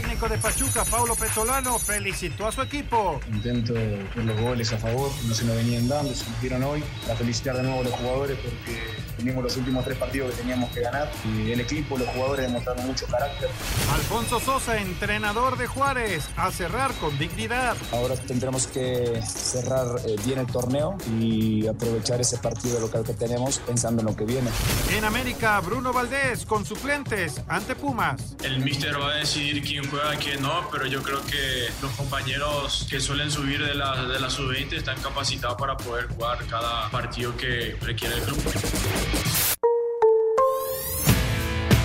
técnico de Pachuca, Paulo Pezzolano, felicitó a su equipo. Intento por los goles a favor, no se nos venían dando, se nos dieron hoy. Para felicitar de nuevo a los jugadores porque teníamos los últimos 3 partidos que teníamos que ganar. Y el equipo, los jugadores demostraron mucho carácter. Alfonso Sosa, entrenador de Juárez, a cerrar con dignidad. Ahora tendremos que cerrar bien el torneo y aprovechar ese partido local que tenemos pensando en lo que viene. En América, Bruno Valdés con suplentes ante Pumas. El míster va a decidir quién juega, quién no, pero yo creo que los compañeros que suelen subir de la sub-20 están capacitados para poder jugar cada partido que requiere el club.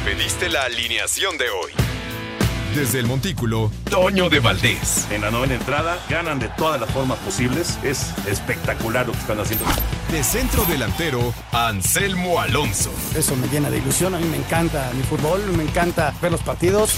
Pediste la alineación de hoy. Desde el montículo, Toño de Valdés. En la novena entrada, ganan de todas las formas posibles. Es espectacular lo que están haciendo. De centro delantero, Anselmo Alonso. Eso me llena de ilusión. A mí me encanta mi fútbol, me encanta ver los partidos.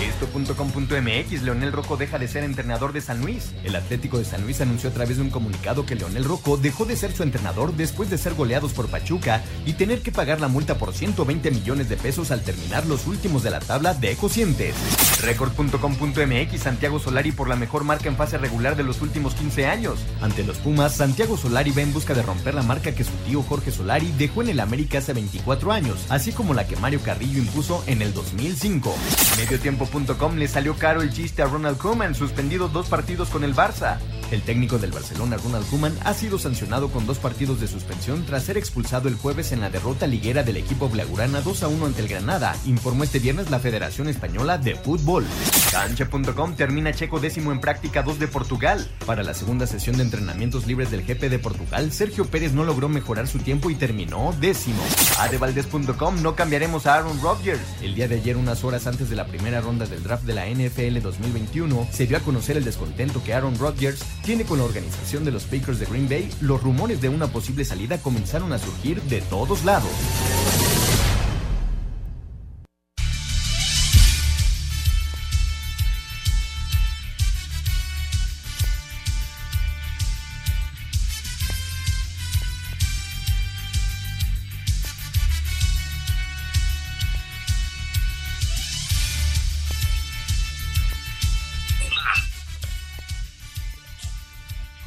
Esto.com.mx. Leonel Rocco deja de ser entrenador de San Luis. El Atlético de San Luis anunció a través de un comunicado que Leonel Rocco dejó de ser su entrenador después de ser goleados por Pachuca y tener que pagar la multa por 120 millones de pesos al terminar los últimos de la tabla de cocientes. Record.com.mx. Santiago Solari por la mejor marca en fase regular de los últimos 15 años. Ante los Pumas, Santiago Solari va en busca de romper la marca que su tío Jorge Solari dejó en el América hace 24 años, así como la que Mario Carrillo impuso en el 2005. Mediotiempo.com. Le salió caro el chiste a Ronald Koeman, suspendido 2 partidos con el Barça. El técnico del Barcelona, Ronald Koeman, ha sido sancionado con 2 partidos de suspensión tras ser expulsado el jueves en la derrota liguera del equipo blaugrana 2-1 ante el Granada, informó este viernes la Federación Española de Fútbol. Cancha.com. Termina Checo décimo en práctica 2 de Portugal. Para la segunda sesión de entrenamientos libres del GP de Portugal, Sergio Pérez no logró mejorar su tiempo y terminó décimo. Adevaldez.com. No cambiaremos a Aaron Rodgers. El día de ayer, unas horas antes de la primera ronda del draft de la NFL 2021, se dio a conocer el descontento que Aaron Rodgers tiene con la organización de los Packers de Green Bay. Los rumores de una posible salida comenzaron a surgir de todos lados.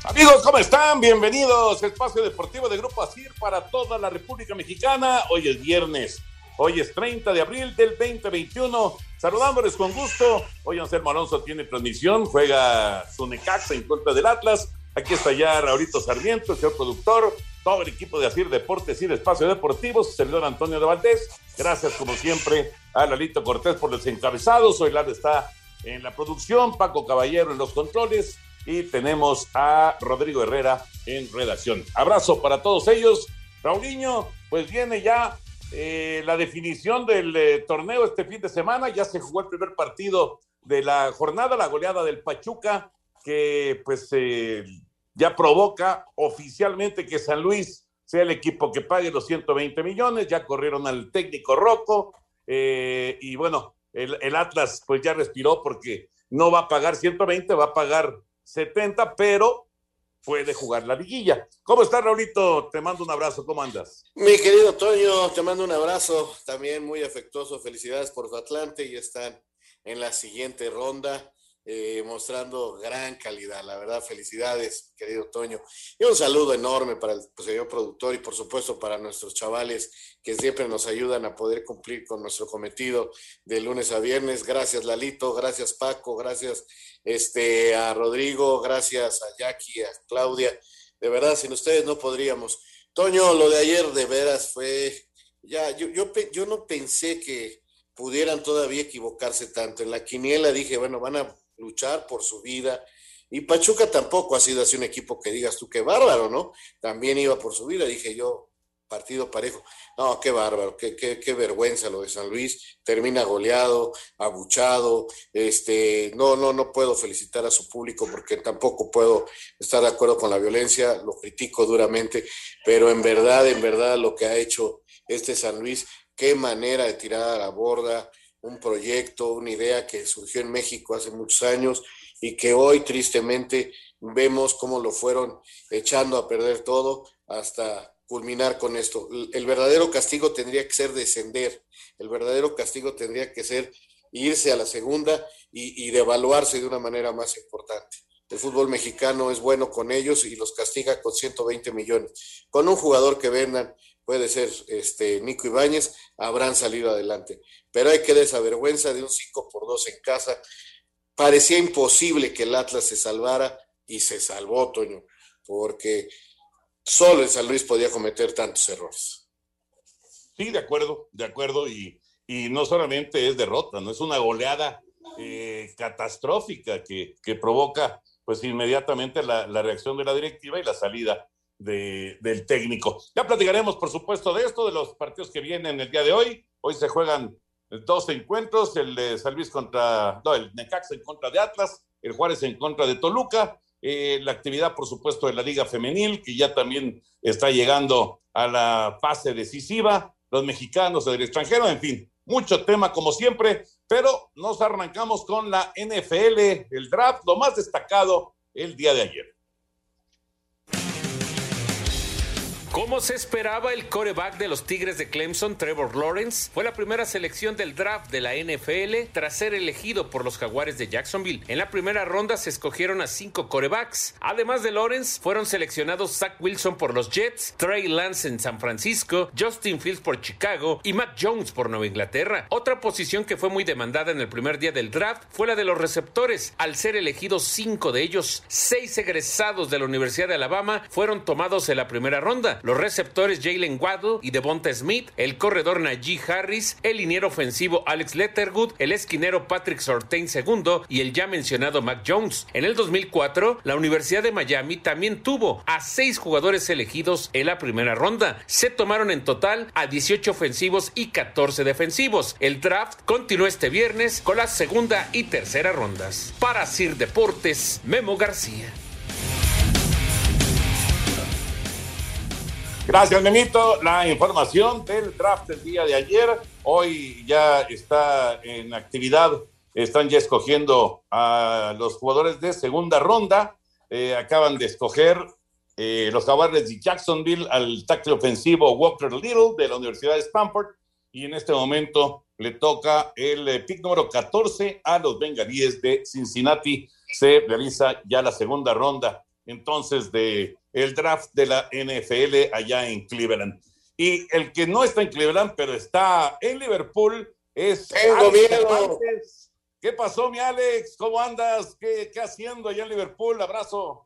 Amigos, ¿cómo están? Bienvenidos a Espacio Deportivo de Grupo ASIR para toda la República Mexicana. Hoy es viernes, hoy es 30 de abril del 2021. Saludándoles con gusto. Hoy Anselmo Alonso tiene transmisión, juega su Necaxa en contra del Atlas. Aquí está ya Raúlito Sarmiento, el señor productor, todo el equipo de ASIR Deportes y de Espacio Deportivo, su servidor Antonio de Valdés. Gracias, como siempre, a Lalito Cortés por los encabezados. Hoy Lalo está en la producción, Paco Caballero en los controles. Y tenemos a Rodrigo Herrera en redacción. Abrazo para todos ellos. Raulinho, pues viene ya la definición del torneo este fin de semana. Ya se jugó el primer partido de la jornada, la goleada del Pachuca, que pues ya provoca oficialmente que San Luis sea el equipo que pague los 120 millones. Ya corrieron al técnico Rocco. Y bueno, el Atlas pues ya respiró porque no va a pagar 120, va a pagar 70, pero puede jugar la liguilla. ¿Cómo estás, Raulito? Te mando un abrazo, ¿cómo andas? Mi querido Toño, te mando un abrazo también muy afectuoso. Felicidades por tu Atlante, ya están en la siguiente ronda mostrando gran calidad, la verdad. Felicidades, querido Toño. Y un saludo enorme para el señor productor y por supuesto para nuestros chavales que siempre nos ayudan a poder cumplir con nuestro cometido de lunes a viernes. Gracias, Lalito, gracias, Paco, gracias a Rodrigo, gracias a Jackie, a Claudia. De verdad, sin ustedes no podríamos. Toño, lo de ayer de veras fue ya, yo no pensé que pudieran todavía equivocarse tanto. En la quiniela dije, bueno, van a luchar por su vida, y Pachuca tampoco ha sido así un equipo que digas tú, qué bárbaro, ¿no? También iba por su vida, dije yo, partido parejo. No, qué bárbaro, qué vergüenza lo de San Luis. Termina goleado, abuchado. No puedo felicitar a su público porque tampoco puedo estar de acuerdo con la violencia. Lo critico duramente, pero en verdad lo que ha hecho este San Luis, qué manera de tirar a la borda un proyecto, una idea que surgió en México hace muchos años y que hoy tristemente vemos cómo lo fueron echando a perder todo hasta culminar con esto. El verdadero castigo tendría que ser descender, el verdadero castigo tendría que ser irse a la segunda y devaluarse de una manera más importante. El fútbol mexicano es bueno con ellos y los castiga con 120 millones. Con un jugador que vendan, puede ser Nico Ibáñez, habrán salido adelante. Pero hay que desavergüenza de un 5-2 en casa. Parecía imposible que el Atlas se salvara y se salvó, Toño, porque solo en San Luis podía cometer tantos errores. Sí, de acuerdo, y no solamente es derrota, no es una goleada catastrófica que provoca pues inmediatamente la reacción de la directiva y la salida del técnico. Ya platicaremos, por supuesto, de esto, de los partidos que vienen el día de hoy. Hoy se juegan 2 encuentros, el de San Luis el Necaxa en contra de Atlas, el Juárez en contra de Toluca. La actividad, por supuesto, de la Liga Femenil, que ya también está llegando a la fase decisiva, los mexicanos del extranjero, en fin, mucho tema como siempre, pero nos arrancamos con la NFL, el draft, lo más destacado el día de ayer. Como se esperaba, el quarterback de los Tigres de Clemson, Trevor Lawrence, fue la primera selección del draft de la NFL tras ser elegido por los Jaguares de Jacksonville. En la primera ronda se escogieron a 5 quarterbacks. Además de Lawrence, fueron seleccionados Zach Wilson por los Jets, Trey Lance en San Francisco, Justin Fields por Chicago y Mac Jones por Nueva Inglaterra. Otra posición que fue muy demandada en el primer día del draft fue la de los receptores. Al ser elegidos 5 de ellos, 6 egresados de la Universidad de Alabama fueron tomados en la primera ronda. Los receptores Jalen Waddle y Devonta Smith, el corredor Najee Harris, el liniero ofensivo Alex Leatherwood, el esquinero Patrick Surtain II y el ya mencionado Mac Jones. En el 2004, la Universidad de Miami también tuvo a 6 jugadores elegidos en la primera ronda. Se tomaron en total a 18 ofensivos y 14 defensivos. El draft continuó este viernes con la segunda y tercera rondas. Para Sir Deportes, Memo García. Gracias, Memito. La información del draft del día de ayer. Hoy ya está en actividad. Están ya escogiendo a los jugadores de segunda ronda. Acaban de escoger los Jaguares de Jacksonville al tackle ofensivo Walker Little de la Universidad de Stanford. Y en este momento le toca el pick número 14 a los bengalíes de Cincinnati. Se realiza ya la segunda ronda. Entonces, el draft de la NFL allá en Cleveland. Y el que no está en Cleveland, pero está en Liverpool, es... ¡Tengo miedo! ¿Qué pasó, mi Alex? ¿Cómo andas? ¿Qué haciendo allá en Liverpool? Abrazo.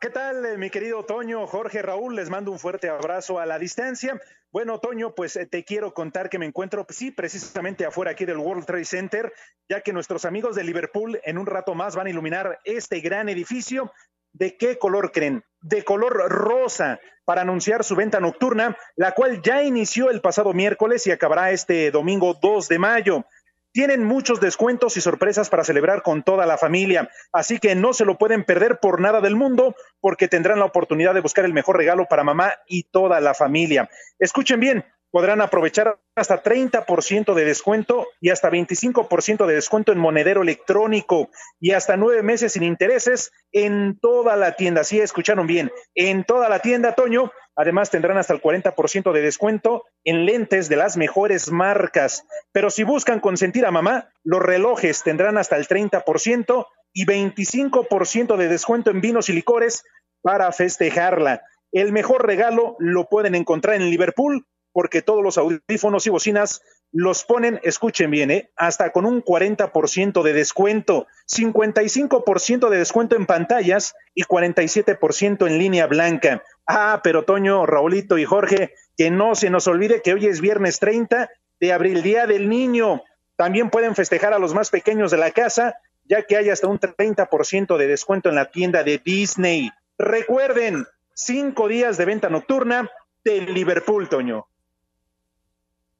¿Qué tal, mi querido Toño, Jorge, Raúl? Les mando un fuerte abrazo a la distancia. Bueno, Toño, pues te quiero contar que me encuentro, sí, precisamente afuera aquí del World Trade Center, ya que nuestros amigos de Liverpool en un rato más van a iluminar este gran edificio. ¿De qué color creen? De color rosa, para anunciar su venta nocturna, la cual ya inició el pasado miércoles y acabará este domingo 2 de mayo. Tienen muchos descuentos y sorpresas para celebrar con toda la familia, así que no se lo pueden perder por nada del mundo, porque tendrán la oportunidad de buscar el mejor regalo para mamá y toda la familia. Escuchen bien, podrán aprovechar hasta 30% de descuento y hasta 25% de descuento en monedero electrónico y hasta 9 meses sin intereses en toda la tienda. Sí, escucharon bien, en toda la tienda, Toño. Además, tendrán hasta el 40% de descuento en lentes de las mejores marcas. Pero si buscan consentir a mamá, los relojes tendrán hasta el 30% y 25% de descuento en vinos y licores para festejarla. El mejor regalo lo pueden encontrar en Liverpool, porque todos los audífonos y bocinas los ponen, escuchen bien, hasta con un 40% de descuento, 55% de descuento en pantallas y 47% en línea blanca. Ah, pero Toño, Raulito y Jorge, que no se nos olvide que hoy es viernes 30 de abril, Día del Niño. También pueden festejar a los más pequeños de la casa, ya que hay hasta un 30% de descuento en la tienda de Disney. Recuerden, 5 días de venta nocturna, del Liverpool, Toño.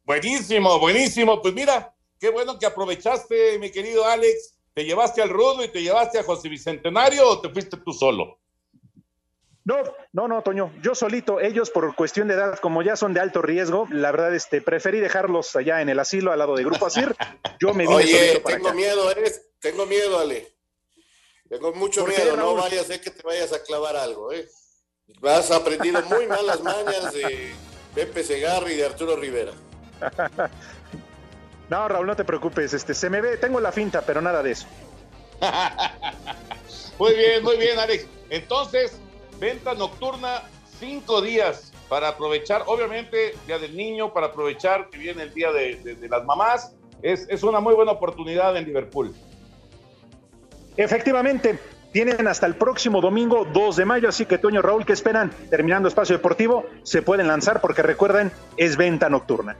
Buenísimo, buenísimo. Pues mira, qué bueno que aprovechaste, mi querido Alex. ¿Te llevaste al Rudo y te llevaste a José Bicentenario o te fuiste tú solo? No, Toño, yo solito. Ellos por cuestión de edad, como ya son de alto riesgo, la verdad, preferí dejarlos allá en el asilo al lado de Grupo Asir. Yo me vine. Oye, tengo miedo, tengo miedo, Ale. Tengo mucho miedo, no vayas a ser que te vayas a clavar algo, Has aprendido muy malas mañas de Pepe Segarra y de Arturo Rivera. No, Raúl, no te preocupes, se me ve, tengo la finta, pero nada de eso. Muy bien, Alex. Entonces, venta nocturna, 5 días para aprovechar, obviamente, Día del Niño, para aprovechar que viene el Día de las Mamás. Es una muy buena oportunidad en Liverpool. Efectivamente, tienen hasta el próximo domingo 2 de mayo, así que Toño, Raúl, ¿qué esperan? Terminando Espacio Deportivo, se pueden lanzar porque recuerden, es venta nocturna.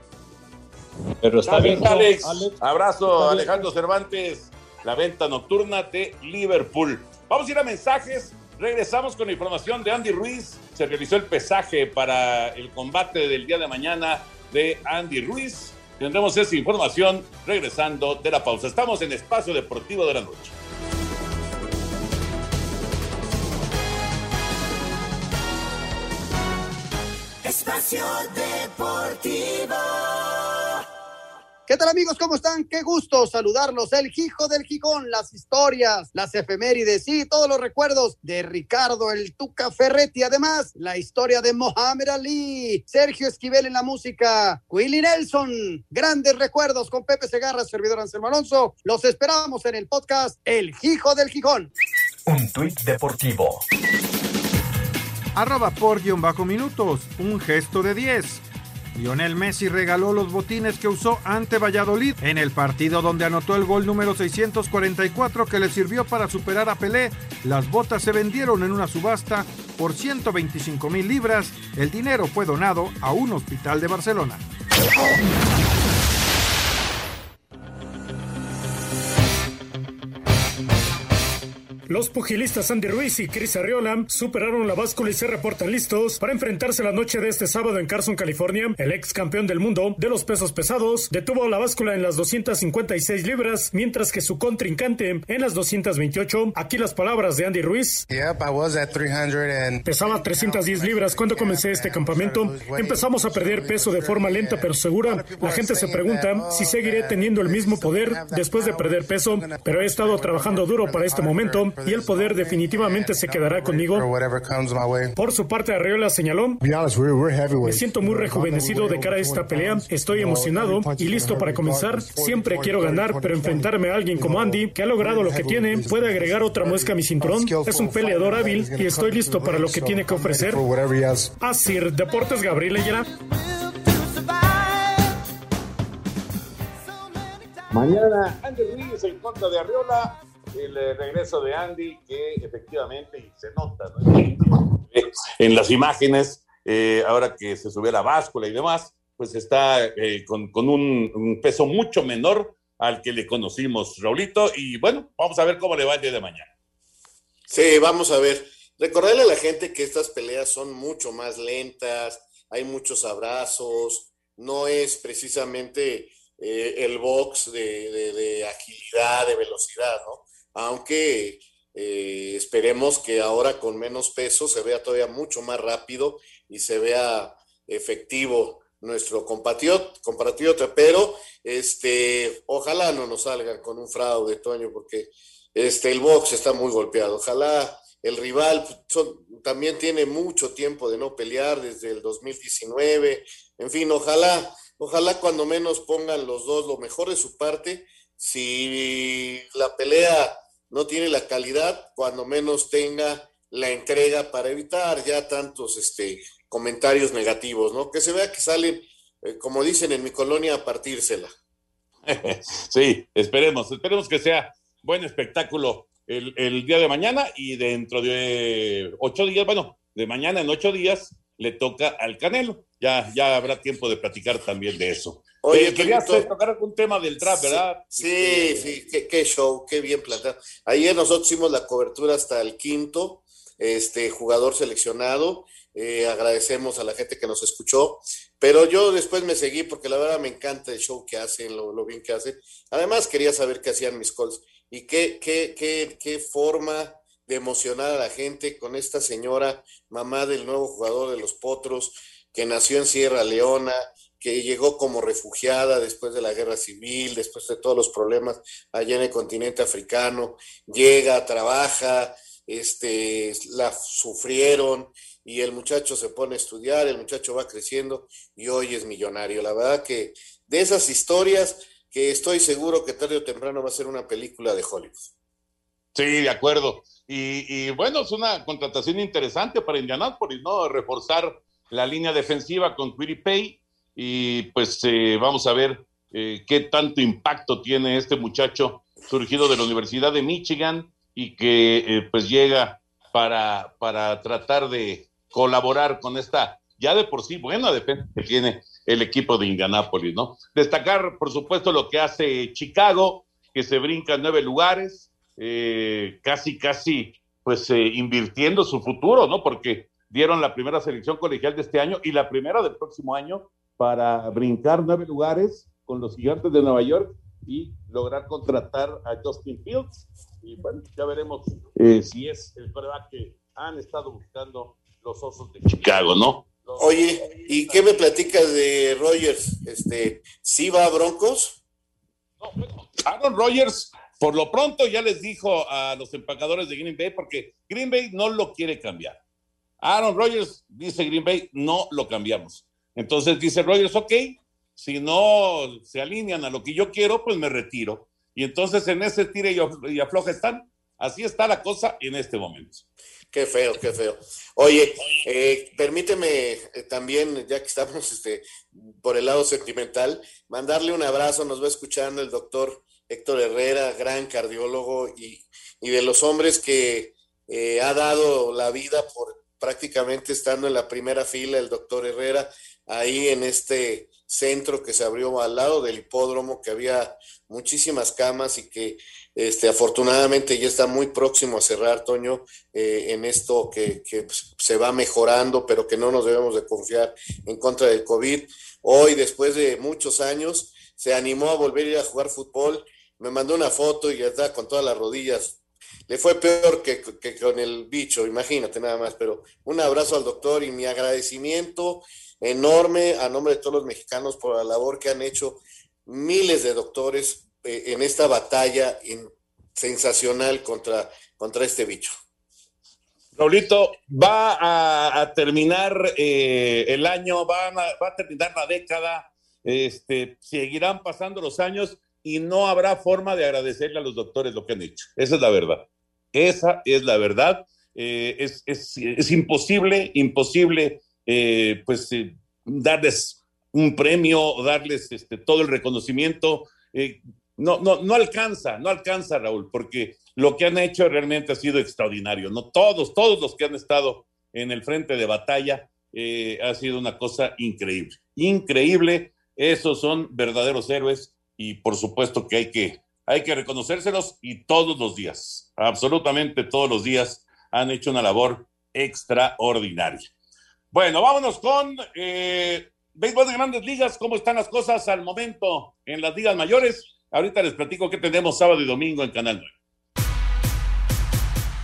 Pero está bien, Alex. Abrazo, Alejandro Cervantes, la venta nocturna de Liverpool. Vamos a ir a mensajes. Regresamos con la información de Andy Ruiz. Se realizó el pesaje para el combate del día de mañana de Andy Ruiz. Tendremos esa información regresando de la pausa. Estamos en Espacio Deportivo de la Noche. Espacio Deportivo. ¿Qué tal, amigos? ¿Cómo están? Qué gusto saludarlos. El Hijo del Gijón, las historias, las efemérides y todos los recuerdos de Ricardo el Tuca Ferretti. Además, la historia de Muhammad Ali, Sergio Esquivel en la música, Willie Nelson. Grandes recuerdos con Pepe Segarra, servidor Anselmo Alonso. Los esperamos en el podcast El Hijo del Gijón. Un tuit deportivo. @por_minutos. Un gesto de 10. Lionel Messi regaló los botines que usó ante Valladolid en el partido donde anotó el gol número 644 que le sirvió para superar a Pelé. Las botas se vendieron en una subasta por 125,000 libras. El dinero fue donado a un hospital de Barcelona. Los pugilistas Andy Ruiz y Chris Arriola superaron la báscula y se reportan listos para enfrentarse la noche de este sábado en Carson, California. El ex campeón del mundo de los pesos pesados detuvo la báscula en las 256 libras, mientras que su contrincante en las 228. Aquí las palabras de Andy Ruiz. Pesaba 310 libras cuando comencé este campamento. Empezamos a perder peso de forma lenta pero segura. La gente se pregunta si seguiré teniendo el mismo poder después de perder peso, pero he estado trabajando duro para este momento. Y el poder definitivamente se quedará conmigo. Por su parte, Arriola señaló: me siento muy rejuvenecido de cara a esta pelea. Estoy emocionado y listo para comenzar. Siempre quiero ganar, pero enfrentarme a alguien como Andy, que ha logrado lo que tiene, puede agregar otra muesca a mi cinturón. Es un peleador hábil y estoy listo para lo que tiene que ofrecer. Así, Deportes, Gabriel Ayala. Mañana, Andy Ruiz en contra de Arriola. El regreso de Andy, que efectivamente se nota, ¿no? En las imágenes, ahora que se subió la báscula y demás, pues está con un peso mucho menor al que le conocimos, Raulito, y bueno, vamos a ver cómo le va el día de mañana. Sí, vamos a ver. Recordarle a la gente que estas peleas son mucho más lentas, hay muchos abrazos, no es precisamente el box de agilidad, de velocidad, ¿no? Aunque esperemos que ahora con menos peso se vea todavía mucho más rápido y se vea efectivo nuestro compatriota, pero ojalá no nos salgan con un fraude, Toño, porque el box está muy golpeado. Ojalá el rival también tiene mucho tiempo de no pelear, desde el 2019, en fin, ojalá cuando menos pongan los dos lo mejor de su parte. Si la pelea no tiene la calidad, cuando menos tenga la entrega para evitar ya tantos comentarios negativos, ¿no? Que se vea que salen, como dicen en mi colonia, a partírsela. Sí, esperemos que sea buen espectáculo el día de mañana, y dentro de 8 días, bueno, de mañana en 8 días le toca al Canelo. Ya habrá tiempo de platicar también de eso. Oye, querías tocar algún tema del draft, ¿verdad? Sí, qué show, qué bien plantado. Ayer nosotros hicimos la cobertura hasta el quinto, jugador seleccionado. Agradecemos a la gente que nos escuchó, pero yo después me seguí porque la verdad me encanta el show que hacen, lo bien que hacen. Además quería saber qué hacían mis calls y qué forma de emocionar a la gente con esta señora, mamá del nuevo jugador de los Potros, que nació en Sierra Leona, que llegó como refugiada después de la guerra civil, después de todos los problemas allá en el continente africano, llega, trabaja, la sufrieron y el muchacho se pone a estudiar, el muchacho va creciendo y hoy es millonario. La verdad que de esas historias que estoy seguro que tarde o temprano va a ser una película de Hollywood. Sí, de acuerdo. Y bueno, es una contratación interesante para Indianápolis, ¿no? Reforzar la línea defensiva con Quiripay y pues vamos a ver qué tanto impacto tiene este muchacho surgido de la Universidad de Michigan y que pues llega para tratar de colaborar con esta ya de por sí buena defensa que tiene el equipo de Indianápolis, ¿no? Destacar, por supuesto, lo que hace Chicago, que se brinca 9 lugares, casi, pues invirtiendo su futuro, ¿no? Porque dieron la primera selección colegial de este año y la primera del próximo año para brincar 9 lugares con los Gigantes de Nueva York y lograr contratar a Justin Fields. Y bueno, ya veremos si es el quarterback que han estado buscando los Osos de Chicago, ¿no? Oye, ¿y qué me platicas de Rodgers? ¿Sí va a Broncos? No, bueno, Aaron Rodgers por lo pronto ya les dijo a los empacadores de Green Bay, porque Green Bay no lo quiere cambiar. Aaron Rodgers, dice Green Bay, no lo cambiamos. Entonces dice Rodgers, ok, si no se alinean a lo que yo quiero, pues me retiro. Y entonces en ese tira y afloja están. Así está la cosa en este momento. Qué feo, qué feo. Oye, permíteme también, ya que estamos por el lado sentimental, mandarle un abrazo. Nos va escuchando el doctor Héctor Herrera, gran cardiólogo y de los hombres que ha dado la vida por prácticamente estando en la primera fila, el doctor Herrera, ahí en este centro que se abrió al lado del hipódromo, que había muchísimas camas y que afortunadamente ya está muy próximo a cerrar, Toño, en esto que se va mejorando, pero que no nos debemos de confiar en contra del COVID. Hoy, después de muchos años, se animó a volver a ir a jugar fútbol, me mandó una foto y ya está con todas las rodillas. Le fue peor que con el bicho, imagínate nada más, pero un abrazo al doctor y mi agradecimiento enorme a nombre de todos los mexicanos por la labor que han hecho miles de doctores en esta batalla sensacional contra este bicho. Raulito, va a terminar el año, va a terminar la década, seguirán pasando los años y no habrá forma de agradecerle a los doctores lo que han hecho. Esa es la verdad. Es imposible darles un premio, darles todo el reconocimiento. No alcanza, Raúl, porque lo que han hecho realmente ha sido extraordinario, ¿no? Todos los que han estado en el frente de batalla ha sido una cosa increíble. Esos son verdaderos héroes y por supuesto que hay que reconocérselos, y todos los días, absolutamente todos los días han hecho una labor extraordinaria. Bueno, vámonos con béisbol de Grandes Ligas. ¿Cómo están las cosas al momento en las ligas mayores? Ahorita les platico qué tenemos sábado y domingo en Canal 9.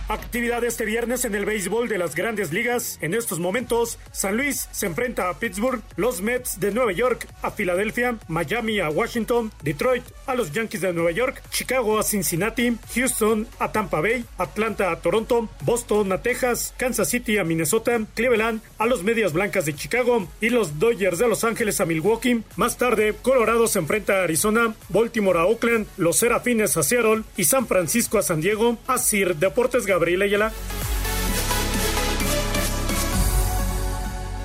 Actividad este viernes en el béisbol de las Grandes Ligas. En estos momentos, San Luis se enfrenta a Pittsburgh, los Mets de Nueva York a Filadelfia, Miami a Washington, Detroit a los Yankees de Nueva York, Chicago a Cincinnati, Houston a Tampa Bay, Atlanta a Toronto, Boston a Texas, Kansas City a Minnesota, Cleveland a los Medias Blancas de Chicago y los Dodgers de Los Ángeles a Milwaukee. Más tarde, Colorado se enfrenta a Arizona, Baltimore a Oakland, los Serafines a Seattle y San Francisco a San Diego. Así, Deportes Gabriel Ayala.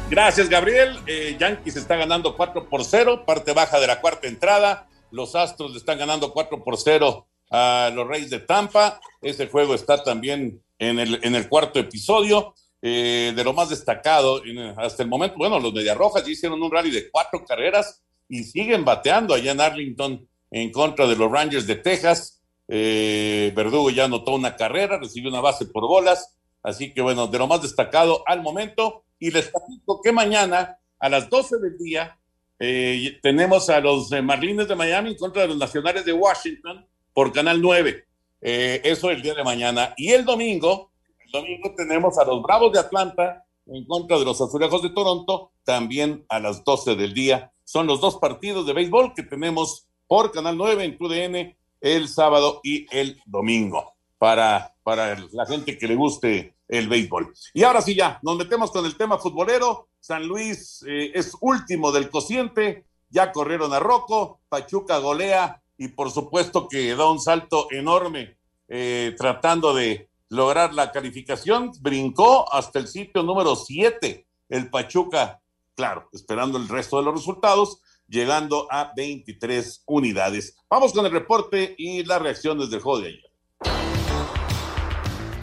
Gracias, Gabriel. Yankees está ganando 4-0, parte baja de la cuarta entrada. Los Astros le están ganando 4-0 a los Reyes de Tampa. Ese juego está también en el cuarto episodio. De lo más destacado hasta el momento, bueno, los Mediarrojas ya hicieron un rally de 4 carreras y siguen bateando allá en Arlington en contra de los Rangers de Texas. Verdugo ya anotó una carrera, recibió una base por bolas, Así que bueno, de lo más destacado al momento. Y les platico que mañana a las 12 del día tenemos a los Marlins de Miami contra los Nacionales de Washington por Canal 9. Eso el día de mañana. Y el domingo tenemos a los Bravos de Atlanta en contra de los Azulejos de Toronto, también a las 12 del día. Son los dos partidos de béisbol que tenemos por Canal 9 en TUDN el sábado y el domingo, para la gente que le guste el béisbol. Y ahora sí ya, nos metemos con el tema futbolero. San Luis es último del cociente, ya corrieron a Rocco, Pachuca golea y por supuesto que da un salto enorme tratando de lograr la calificación, brincó hasta el sitio número 7, el Pachuca, claro, esperando el resto de los resultados, llegando a 23 unidades. Vamos con el reporte y las reacciones del juego de ayer.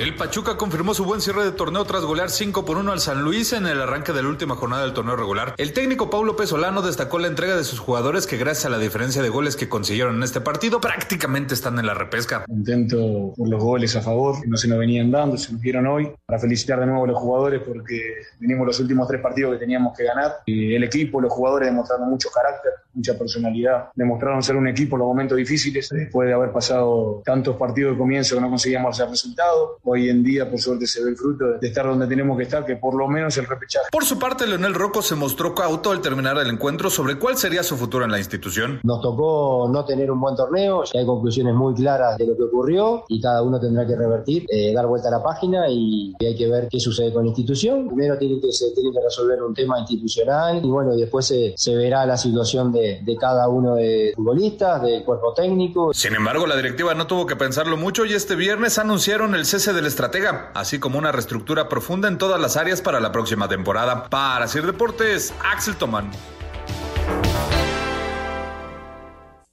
El Pachuca confirmó su buen cierre de torneo tras golear 5-1 al San Luis en el arranque de la última jornada del torneo regular. El técnico Paulo Pezzolano destacó la entrega de sus jugadores que gracias a la diferencia de goles que consiguieron en este partido prácticamente están en la repesca. Contento por los goles a favor, que no se nos venían dando, se nos dieron hoy. Para felicitar de nuevo a los jugadores porque venimos los últimos 3 partidos que teníamos que ganar. El equipo, los jugadores demostrando mucho carácter, mucha personalidad. Demostraron ser un equipo en los momentos difíciles. Después de haber pasado tantos partidos de comienzo que no conseguíamos hacer resultados, hoy en día, por suerte, se ve el fruto de estar donde tenemos que estar, que por lo menos el repechaje. Por su parte, Leonel Rocco se mostró cauto al terminar el encuentro sobre cuál sería su futuro en la institución. Nos tocó no tener un buen torneo, ya hay conclusiones muy claras de lo que ocurrió y cada uno tendrá que revertir, dar vuelta a la página y hay que ver qué sucede con la institución. Primero tiene que resolver un tema institucional y bueno, después se verá la situación de cada uno de futbolistas, del cuerpo técnico. Sin embargo, la directiva no tuvo que pensarlo mucho y este viernes anunciaron el cese del estratega, así como una reestructura profunda en todas las áreas para la próxima temporada. Para Sir Deportes, Axel Tomán.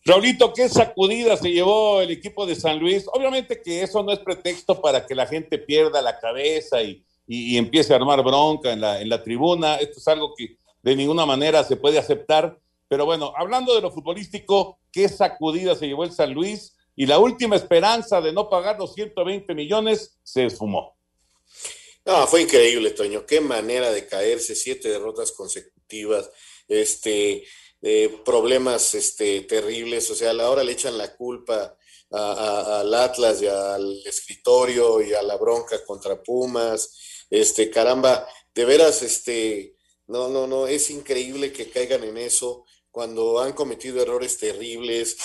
Raulito, qué sacudida se llevó el equipo de San Luis. Obviamente que eso no es pretexto para que la gente pierda la cabeza y empiece a armar bronca en la tribuna. Esto es algo que de ninguna manera se puede aceptar. Pero bueno, hablando de lo futbolístico, qué sacudida se llevó el San Luis. Y la última esperanza de no pagar los 120 millones se esfumó. No, fue increíble, Toño. Qué manera de caerse, 7 derrotas consecutivas, problemas terribles. O sea, a la hora le echan la culpa al Atlas y al escritorio y a la bronca contra Pumas. Caramba, de veras, no, es increíble que caigan en eso cuando han cometido errores terribles.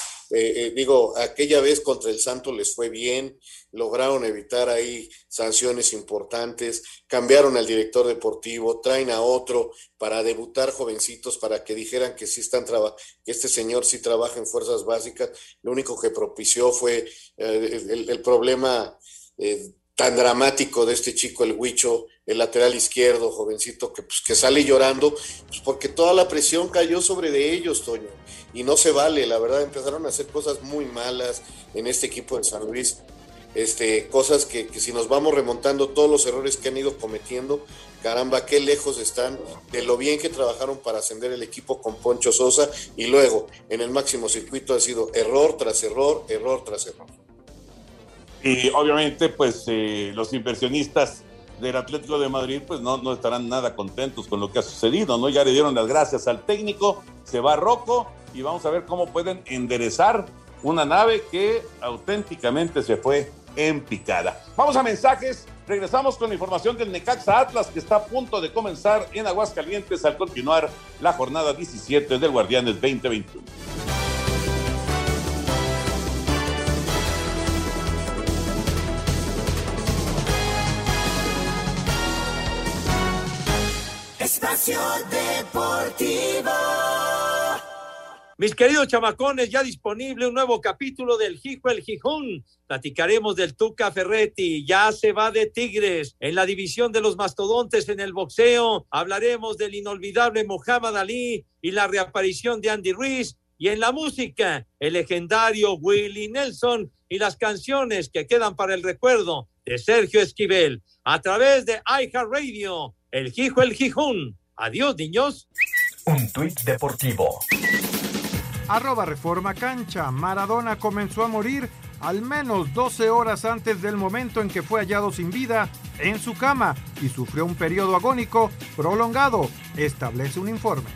Aquella vez contra el Santos les fue bien, lograron evitar ahí sanciones importantes, cambiaron al director deportivo, traen a otro para debutar jovencitos para que dijeran que sí están que este señor sí trabaja en fuerzas básicas. Lo único que propició fue el problema tan dramático de este chico, el Huicho, el lateral izquierdo, jovencito, que sale llorando, pues porque toda la presión cayó sobre de ellos, Toño, y no se vale, la verdad, empezaron a hacer cosas muy malas en este equipo de San Luis, cosas que si nos vamos remontando todos los errores que han ido cometiendo, caramba, qué lejos están de lo bien que trabajaron para ascender el equipo con Poncho Sosa, y luego, en el máximo circuito ha sido error tras error, error tras error. Y obviamente, pues, los inversionistas del Atlético de Madrid, pues, no estarán nada contentos con lo que ha sucedido, ¿no? Ya le dieron las gracias al técnico, se va Rocco y vamos a ver cómo pueden enderezar una nave que auténticamente se fue en picada. Vamos a mensajes, regresamos con la información del Necaxa Atlas, que está a punto de comenzar en Aguascalientes al continuar la jornada 17 del Guardianes 2021. Deportivo. Mis queridos chamacones, ya disponible un nuevo capítulo del Hijo el Gijón. Platicaremos del Tuca Ferretti, ya se va de Tigres, en la división de los mastodontes en el boxeo. Hablaremos del inolvidable Muhammad Ali y la reaparición de Andy Ruiz. Y en la música, el legendario Willie Nelson y las canciones que quedan para el recuerdo de Sergio Esquivel. A través de iHeartRadio, el Hijo el Gijón. Adiós, niños. Un tuit deportivo. @Reforma Cancha. Maradona comenzó a morir al menos 12 horas antes del momento en que fue hallado sin vida en su cama y sufrió un periodo agónico prolongado, establece un informe.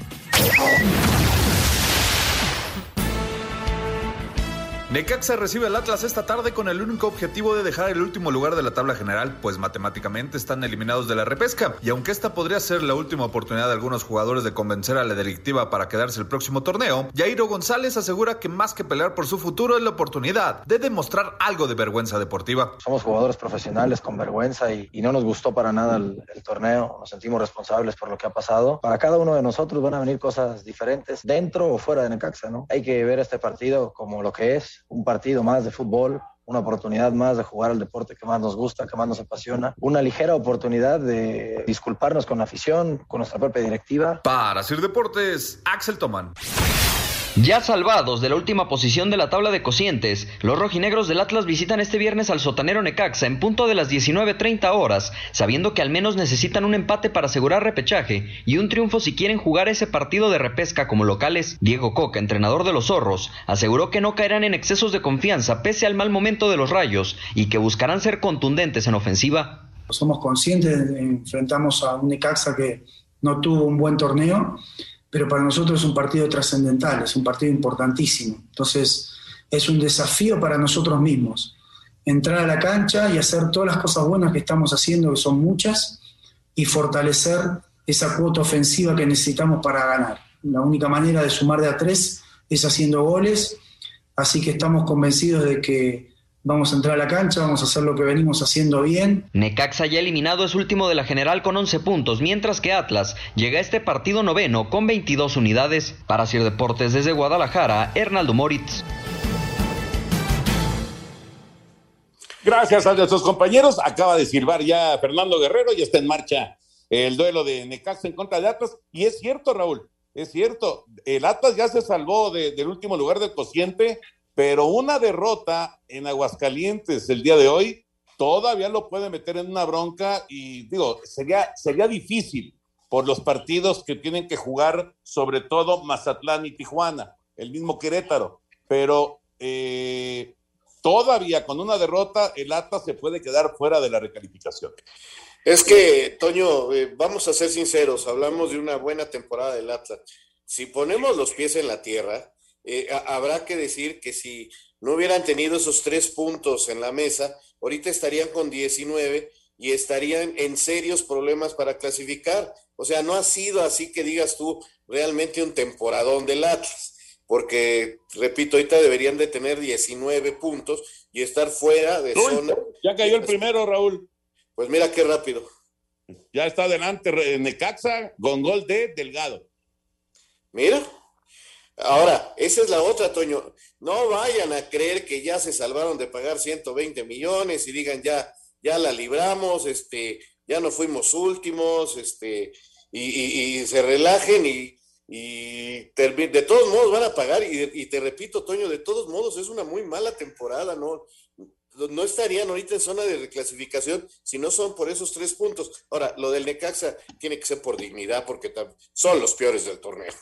Necaxa recibe al Atlas esta tarde con el único objetivo de dejar el último lugar de la tabla general, pues matemáticamente están eliminados de la repesca, y aunque esta podría ser la última oportunidad de algunos jugadores de convencer a la directiva para quedarse el próximo torneo, Jairo González asegura que más que pelear por su futuro es la oportunidad de demostrar algo de vergüenza deportiva. Somos jugadores profesionales con vergüenza y no nos gustó para nada el torneo, nos sentimos responsables por lo que ha pasado. Para cada uno de nosotros van a venir cosas diferentes dentro o fuera de Necaxa, ¿no? Hay que ver este partido como lo que es. Un partido más de fútbol, una oportunidad más de jugar al deporte que más nos gusta, que más nos apasiona, una ligera oportunidad de disculparnos con la afición, con nuestra propia directiva. Para Sir Deportes, Axel Tomán. Ya salvados de la última posición de la tabla de cocientes, los rojinegros del Atlas visitan este viernes al sotanero Necaxa en punto de las 19:30 horas, sabiendo que al menos necesitan un empate para asegurar repechaje y un triunfo si quieren jugar ese partido de repesca como locales. Diego Coca, entrenador de los Zorros, aseguró que no caerán en excesos de confianza pese al mal momento de los Rayos y que buscarán ser contundentes en ofensiva. Somos conscientes, enfrentamos a un Necaxa que no tuvo un buen torneo, pero para nosotros es un partido trascendental, es un partido importantísimo. Entonces, es un desafío para nosotros mismos, entrar a la cancha y hacer todas las cosas buenas que estamos haciendo, que son muchas, y fortalecer esa cuota ofensiva que necesitamos para ganar. La única manera de sumar de a tres es haciendo goles, así que estamos convencidos de que vamos a entrar a la cancha, vamos a hacer lo que venimos haciendo bien. Necaxa, ya eliminado, es último de la general con 11 puntos, mientras que Atlas llega a este partido noveno con 22 unidades. Para Sir Deportes, desde Guadalajara, Hernaldo Moritz. Gracias a nuestros compañeros. Acaba de silbar ya Fernando Guerrero y está en marcha el duelo de Necaxa en contra de Atlas. Y es cierto, Raúl, es cierto. El Atlas ya se salvó del último lugar del cociente, pero una derrota en Aguascalientes el día de hoy todavía lo puede meter en una bronca y digo, sería difícil por los partidos que tienen que jugar, sobre todo Mazatlán y Tijuana, el mismo Querétaro, pero todavía con una derrota el Atlas se puede quedar fuera de la recalificación. Es que, Toño, vamos a ser sinceros, hablamos de una buena temporada del Atlas. Si ponemos los pies en la tierra, habrá que decir que si no hubieran tenido esos 3 puntos en la mesa, ahorita estarían con 19 y estarían en serios problemas para clasificar. O sea, no ha sido así que digas tú realmente un temporadón del Atlas, porque, repito, ahorita deberían de tener 19 puntos y estar fuera de zona. Ya cayó el primero, Raúl. Pues mira qué rápido. Ya está adelante Necaxa con gol de Delgado. Mira. Ahora, esa es la otra, Toño. No vayan a creer que ya se salvaron de pagar 120 millones y digan ya la libramos, ya no fuimos últimos, y se relajen y de todos modos van a pagar y te repito, Toño, de todos modos es una muy mala temporada, no estarían ahorita en zona de reclasificación si no son por esos 3 puntos. Ahora, lo del Necaxa tiene que ser por dignidad porque son los peores del torneo.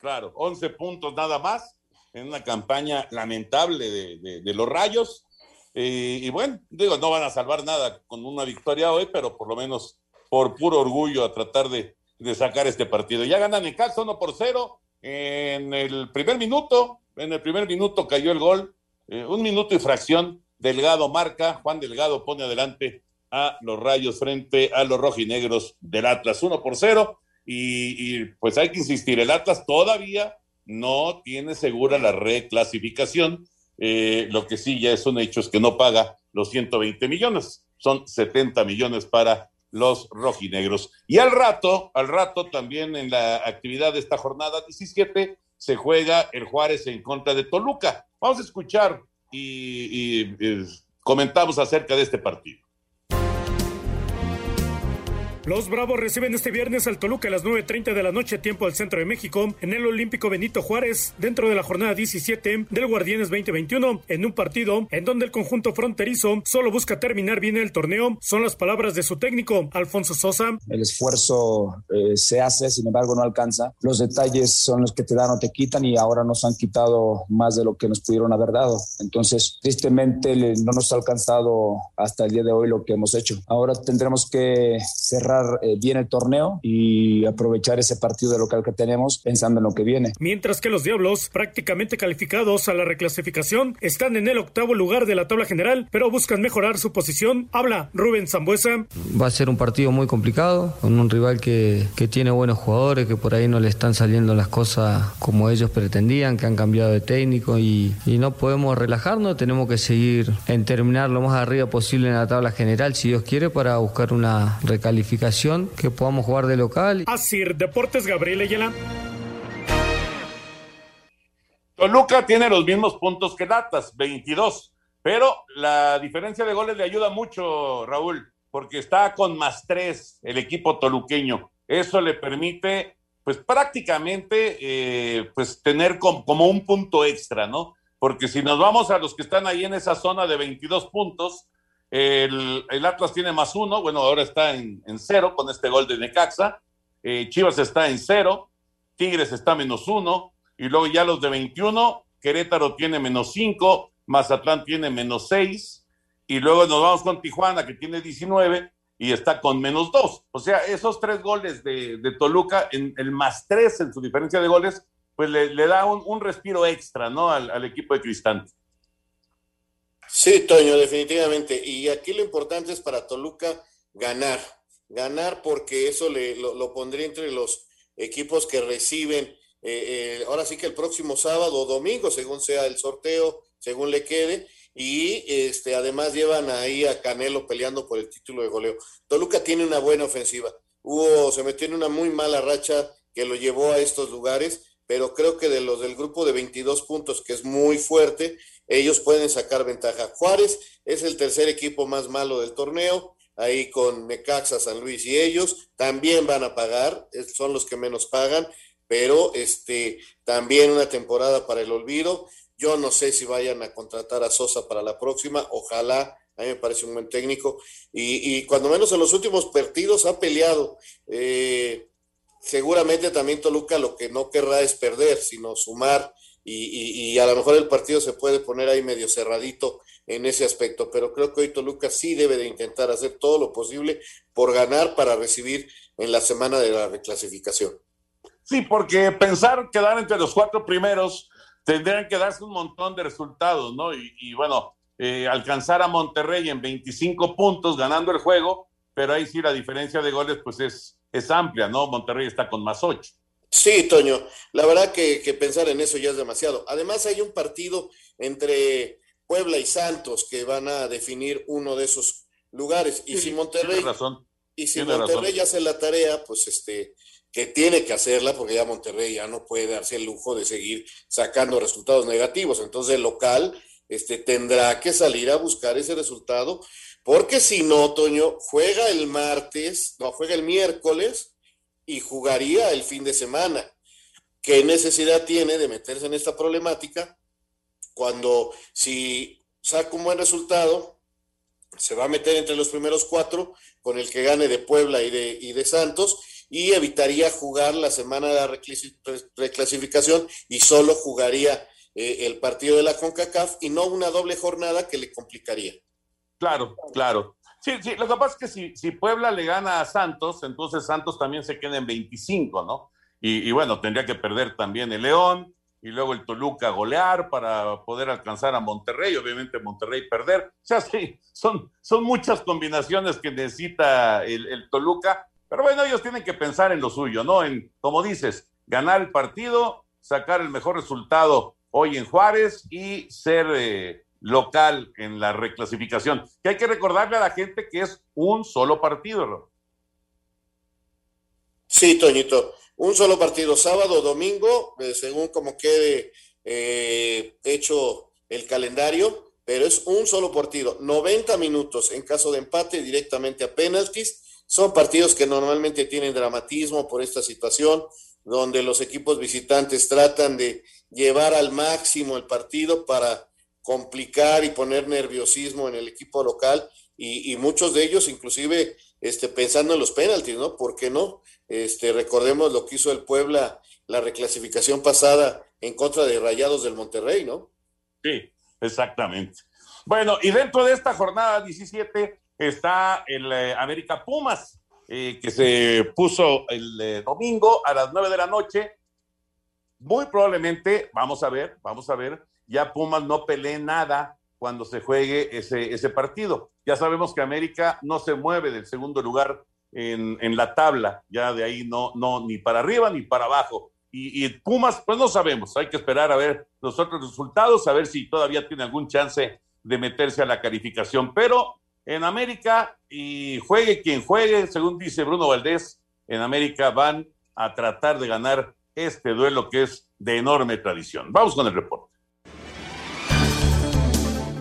Claro, 11 puntos nada más, en una campaña lamentable de los Rayos, y bueno, digo, no van a salvar nada con una victoria hoy, pero por lo menos por puro orgullo a tratar de sacar este partido. Ya ganan en casa 1-0, en el primer minuto cayó el gol, 1 minuto y fracción, Delgado marca, Juan Delgado pone adelante a los Rayos frente a los rojinegros del Atlas, 1-0, Y pues hay que insistir, el Atlas todavía no tiene segura la reclasificación, lo que sí ya es un hecho es que no paga los 120 millones, son 70 millones para los rojinegros. Y al rato también en la actividad de esta jornada 17 se juega el Juárez en contra de Toluca. Vamos a escuchar y comentamos acerca de este partido. Los Bravos reciben este viernes al Toluca a las 9:30 de la noche, tiempo del centro de México, en el Olímpico Benito Juárez, dentro de la jornada 17 del Guardianes 2021, en un partido en donde el conjunto fronterizo solo busca terminar bien el torneo. Son las palabras de su técnico, Alfonso Sosa. El esfuerzo se hace, sin embargo no alcanza. Los detalles son los que te dan o te quitan, y ahora nos han quitado más de lo que nos pudieron haber dado. Entonces, tristemente no nos ha alcanzado hasta el día de hoy lo que hemos hecho. Ahora tendremos que cerrar bien el torneo y aprovechar ese partido de local que tenemos, pensando en lo que viene. Mientras que los Diablos, prácticamente calificados a la reclasificación, están en el octavo lugar de la tabla general, pero buscan mejorar su posición. Habla Rubén Sambuesa. Va a ser un partido muy complicado, con un rival que tiene buenos jugadores, que por ahí no le están saliendo las cosas como ellos pretendían, que han cambiado de técnico, y no podemos relajarnos. Tenemos que seguir en terminar lo más arriba posible en la tabla general, si Dios quiere, para buscar una recalificación, que podamos jugar de local. Así, Deportes, Gabriel Ayala. Toluca tiene los mismos puntos que Atlas, 22, pero la diferencia de goles le ayuda mucho, Raúl, porque está con +3 el equipo toluqueño. Eso le permite, pues prácticamente, pues tener como un punto extra, ¿no? Porque si nos vamos a los que están ahí en esa zona de 22 puntos, el Atlas tiene +1, bueno, ahora está en 0 con este gol de Necaxa, Chivas está en 0, Tigres está -1, y luego ya los de 21, Querétaro tiene -5, Mazatlán tiene -6, y luego nos vamos con Tijuana, que tiene 19, y está con -2. O sea, esos 3 goles de Toluca, en el +3 en su diferencia de goles, pues le da un respiro extra, ¿no?, al equipo de Cristante. Sí, Toño, definitivamente. Y aquí lo importante es para Toluca ganar, porque eso lo pondría entre los equipos que reciben. Ahora sí que el próximo sábado o domingo, según sea el sorteo, según le quede. Y además llevan ahí a Canelo peleando por el título de goleo. Toluca tiene una buena ofensiva. Se metió en una muy mala racha que lo llevó a estos lugares, pero creo que de los del grupo de 22 puntos, que es muy fuerte, ellos pueden sacar ventaja. Juárez es el tercer equipo más malo del torneo, ahí con Necaxa, San Luis y ellos, también van a pagar, son los que menos pagan, pero también una temporada para el olvido. Yo no sé si vayan a contratar a Sosa para la próxima, ojalá. A mí me parece un buen técnico, y cuando menos en los últimos partidos ha peleado, seguramente también Toluca lo que no querrá es perder, sino sumar, y a lo mejor el partido se puede poner ahí medio cerradito en ese aspecto, pero creo que hoy Toluca sí debe de intentar hacer todo lo posible por ganar para recibir en la semana de la reclasificación. Sí, porque pensar quedar entre los 4 primeros, tendrían que darse un montón de resultados, ¿no? Y bueno, alcanzar a Monterrey en 25 puntos ganando el juego, pero ahí sí la diferencia de goles pues es amplia, ¿no? Monterrey está con +8. Sí, Toño, la verdad que pensar en eso ya es demasiado. Además hay un partido entre Puebla y Santos que van a definir uno de esos lugares, y sí, si Monterrey, ya hace la tarea, pues que tiene que hacerla, porque ya Monterrey ya no puede darse el lujo de seguir sacando resultados negativos, entonces el local tendrá que salir a buscar ese resultado, porque si no, Toño, juega el miércoles y jugaría el fin de semana. ¿Qué necesidad tiene de meterse en esta problemática cuando, si saca un buen resultado, se va a meter entre los primeros 4 con el que gane de Puebla y de Santos, y evitaría jugar la semana de la reclasificación y solo jugaría el partido de la CONCACAF, y no una doble jornada que le complicaría? Claro. Sí, lo que pasa es que si Puebla le gana a Santos, entonces Santos también se queda en 25, ¿no? Y bueno, tendría que perder también el León, y luego el Toluca golear para poder alcanzar a Monterrey, obviamente Monterrey perder. O sea, sí, son muchas combinaciones que necesita el Toluca, pero bueno, ellos tienen que pensar en lo suyo, ¿no? En, como dices, ganar el partido, sacar el mejor resultado hoy en Juárez y ser... local en la reclasificación, que hay que recordarle a la gente que es un solo partido, ¿no? Sí, Toñito, un solo partido, sábado, domingo, según como quede hecho el calendario, pero es un solo partido, 90 minutos, en caso de empate directamente a penaltis, Son partidos que normalmente tienen dramatismo por esta situación, donde los equipos visitantes tratan de llevar al máximo el partido para complicar y poner nerviosismo en el equipo local, y muchos de ellos inclusive pensando en los penaltis, ¿no? ¿Por qué no? Recordemos lo que hizo el Puebla, la reclasificación pasada en contra de Rayados del Monterrey, ¿no? Sí, exactamente. Bueno, y dentro de esta jornada 17 está el América Pumas, que se puso el domingo a las 9:00 p.m. Muy probablemente, vamos a ver, ya Pumas no pelee nada cuando se juegue ese partido. Ya sabemos que América no se mueve del segundo lugar en la tabla, ya de ahí no, ni para arriba ni para abajo. Y Pumas, pues no sabemos, hay que esperar a ver los otros resultados, a ver si todavía tiene algún chance de meterse a la calificación. Pero en América, y juegue quien juegue, según dice Bruno Valdés, en América van a tratar de ganar este duelo que es de enorme tradición. Vamos con el reporte.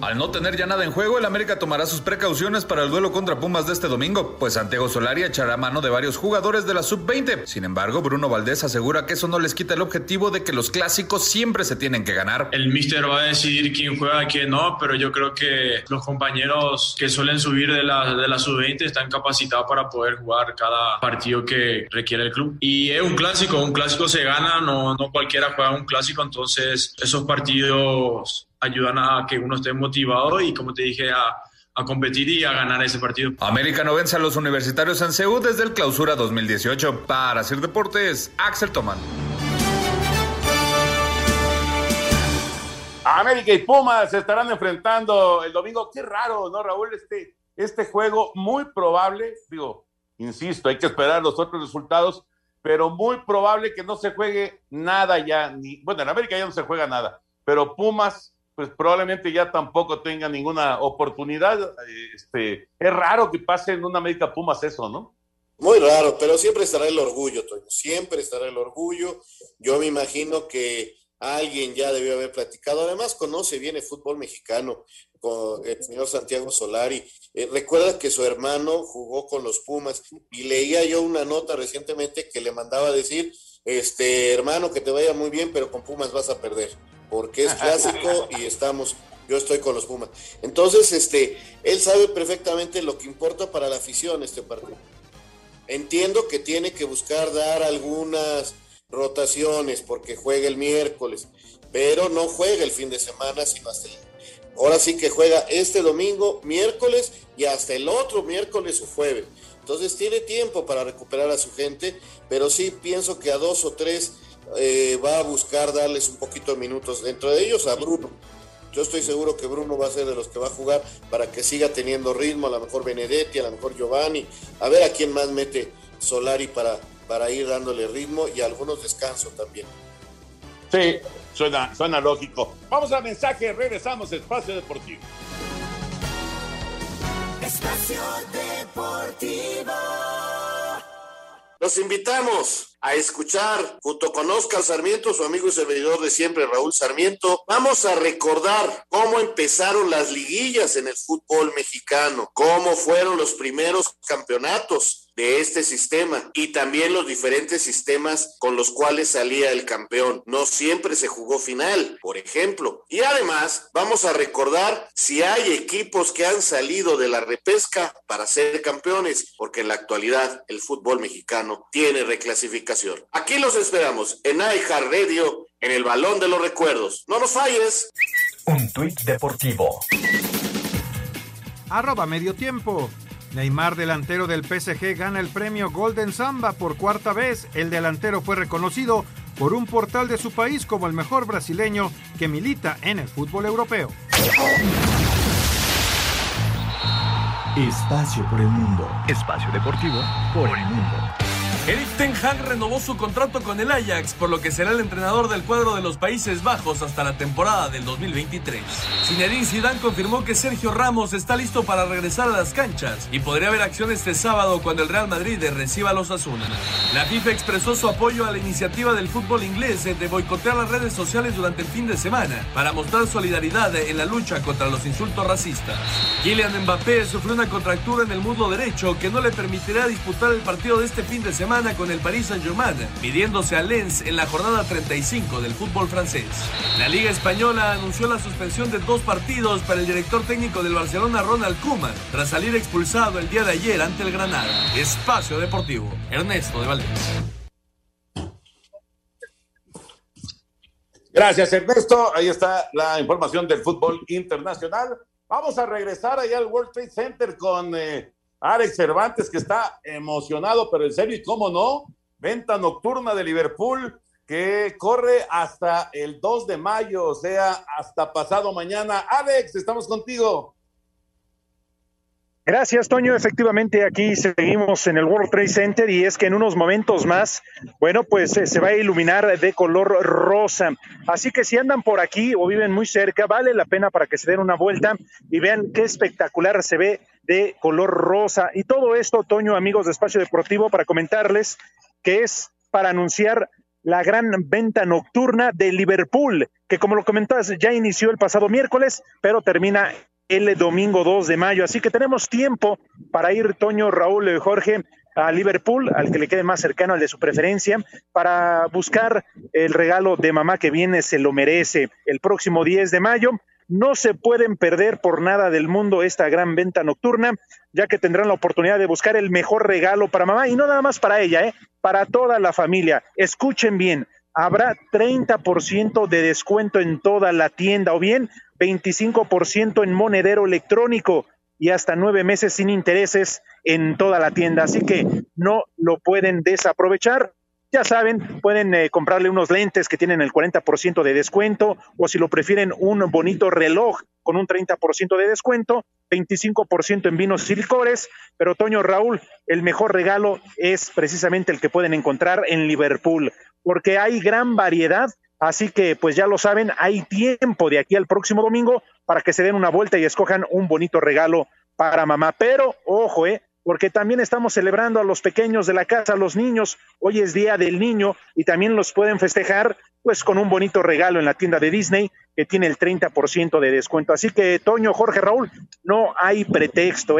Al no tener ya nada en juego, el América tomará sus precauciones para el duelo contra Pumas de este domingo, pues Santiago Solari echará mano de varios jugadores de la sub-20. Sin embargo, Bruno Valdés asegura que eso no les quita el objetivo de que los clásicos siempre se tienen que ganar. El míster va a decidir quién juega, quién no, pero yo creo que los compañeros que suelen subir de la sub-20 están capacitados para poder jugar cada partido que requiere el club. Y es un clásico se gana, no cualquiera juega un clásico, entonces esos partidos ayudan a que uno esté motivado y, como te dije, a competir y a ganar ese partido. América no vence a los universitarios en CEU desde el Clausura 2018. Para Sir Deportes, Axel Tomán. América y Pumas se estarán enfrentando el domingo. Qué raro, ¿no, Raúl? Este juego muy probable, insisto, hay que esperar los otros resultados, pero muy probable que no se juegue nada ya. En América ya no se juega nada, pero Pumas pues probablemente ya tampoco tenga ninguna oportunidad. Es raro que pase en una América Pumas eso, ¿no? Muy raro, pero siempre estará el orgullo, Toño, siempre estará el orgullo. Yo me imagino que alguien ya debió haber platicado. Además, conoce bien el fútbol mexicano con el señor Santiago Solari. Recuerda que su hermano jugó con los Pumas y leía yo una nota recientemente que le mandaba decir, hermano, que te vaya muy bien, pero con Pumas vas a perder, porque es clásico y yo estoy con los Pumas. Entonces, él sabe perfectamente lo que importa para la afición este partido. Entiendo que tiene que buscar dar algunas rotaciones porque juega el miércoles, pero no juega el fin de semana, sino hasta ahora sí que juega este domingo, miércoles, y hasta el otro miércoles o jueves. Entonces tiene tiempo para recuperar a su gente, pero sí pienso que a 2 o 3 va a buscar darles un poquito de minutos, dentro de ellos a Bruno. Yo estoy seguro que Bruno va a ser de los que va a jugar para que siga teniendo ritmo, a lo mejor Benedetti, a lo mejor Giovanni, a ver a quién más mete Solari para ir dándole ritmo y algunos descansos también. Sí, suena lógico. Vamos al mensaje, regresamos a Espacio Deportivo. Espacio Deportivo. Los invitamos a escuchar, junto con Óscar Sarmiento, su amigo y servidor de siempre, Raúl Sarmiento. Vamos a recordar cómo empezaron las liguillas en el fútbol mexicano, cómo fueron los primeros campeonatos de este sistema y también los diferentes sistemas con los cuales salía el campeón. No siempre se jugó final, por ejemplo. Y además, vamos a recordar si hay equipos que han salido de la repesca para ser campeones, porque en la actualidad el fútbol mexicano tiene reclasificación. Aquí los esperamos en iHeartRadio, en el Balón de los Recuerdos. ¡No nos falles! Un tuit deportivo. @Mediotiempo. Neymar, delantero del PSG, gana el premio Golden Samba por 4ª vez. El delantero fue reconocido por un portal de su país como el mejor brasileño que milita en el fútbol europeo. Espacio por el mundo. Espacio deportivo por el mundo. Erik ten Hag renovó su contrato con el Ajax, por lo que será el entrenador del cuadro de los Países Bajos hasta la temporada del 2023. Zinedine Zidane confirmó que Sergio Ramos está listo para regresar a las canchas y podría haber acción este sábado cuando el Real Madrid reciba a los Osasuna. La FIFA expresó su apoyo a la iniciativa del fútbol inglés de boicotear las redes sociales durante el fin de semana para mostrar solidaridad en la lucha contra los insultos racistas. Kylian Mbappé sufrió una contractura en el muslo derecho que no le permitirá disputar el partido de este fin de semana con el Paris Saint-Germain, midiéndose a Lens en la jornada 35 del fútbol francés. La Liga Española anunció la suspensión de 2 partidos para el director técnico del Barcelona, Ronald Koeman, tras salir expulsado el día de ayer ante el Granada. Espacio Deportivo, Ernesto de Valdés. Gracias, Ernesto. Ahí está la información del fútbol internacional. Vamos a regresar allá al World Trade Center con Alex Cervantes, que está emocionado, pero en serio, y cómo no, venta nocturna de Liverpool, que corre hasta el 2 de mayo, o sea, hasta pasado mañana. Alex, estamos contigo. Gracias, Toño. Efectivamente, aquí seguimos en el World Trade Center y es que en unos momentos más, bueno, pues se va a iluminar de color rosa. Así que si andan por aquí o viven muy cerca, vale la pena para que se den una vuelta y vean qué espectacular se ve de color rosa. Y todo esto, Toño, amigos de Espacio Deportivo, para comentarles que es para anunciar la gran venta nocturna de Liverpool, que como lo comentabas, ya inició el pasado miércoles, pero termina el domingo 2 de mayo, así que tenemos tiempo para ir, Toño, Raúl, Jorge, a Liverpool, al que le quede más cercano, al de su preferencia, para buscar el regalo de mamá que viene, se lo merece, el próximo 10 de mayo. No se pueden perder por nada del mundo esta gran venta nocturna, ya que tendrán la oportunidad de buscar el mejor regalo para mamá, y no nada más para ella, para toda la familia. Escuchen bien, habrá 30% de descuento en toda la tienda, o bien 25% en monedero electrónico y hasta 9 meses sin intereses en toda la tienda. Así que no lo pueden desaprovechar. Ya saben, pueden comprarle unos lentes que tienen el 40% de descuento, o si lo prefieren, un bonito reloj con un 30% de descuento, 25% en vinos y licores. Pero, Toño, Raúl, el mejor regalo es precisamente el que pueden encontrar en Liverpool, porque hay gran variedad. Así que, pues ya lo saben, hay tiempo de aquí al próximo domingo para que se den una vuelta y escojan un bonito regalo para mamá. Pero, ojo, porque también estamos celebrando a los pequeños de la casa, a los niños. Hoy es Día del Niño y también los pueden festejar, pues, con un bonito regalo en la tienda de Disney, que tiene el 30% de descuento. Así que, Toño, Jorge, Raúl, no hay pretexto,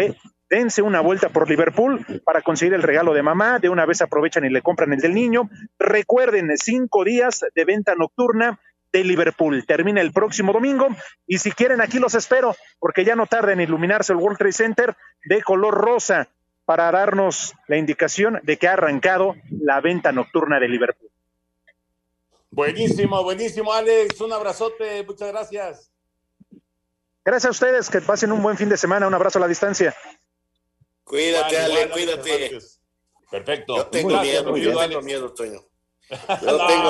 Dense una vuelta por Liverpool para conseguir el regalo de mamá. De una vez aprovechan y le compran el del niño. Recuerden, 5 días de venta nocturna de Liverpool. Termina el próximo domingo. Y si quieren, aquí los espero, porque ya no tarda en iluminarse el World Trade Center de color rosa para darnos la indicación de que ha arrancado la venta nocturna de Liverpool. Buenísimo, buenísimo, Alex. Un abrazote. Muchas gracias. Gracias a ustedes. Que pasen un buen fin de semana. Un abrazo a la distancia. Cuídate, Ale, bueno, cuídate. Perfecto. Yo tengo miedo, Toño. Yo tengo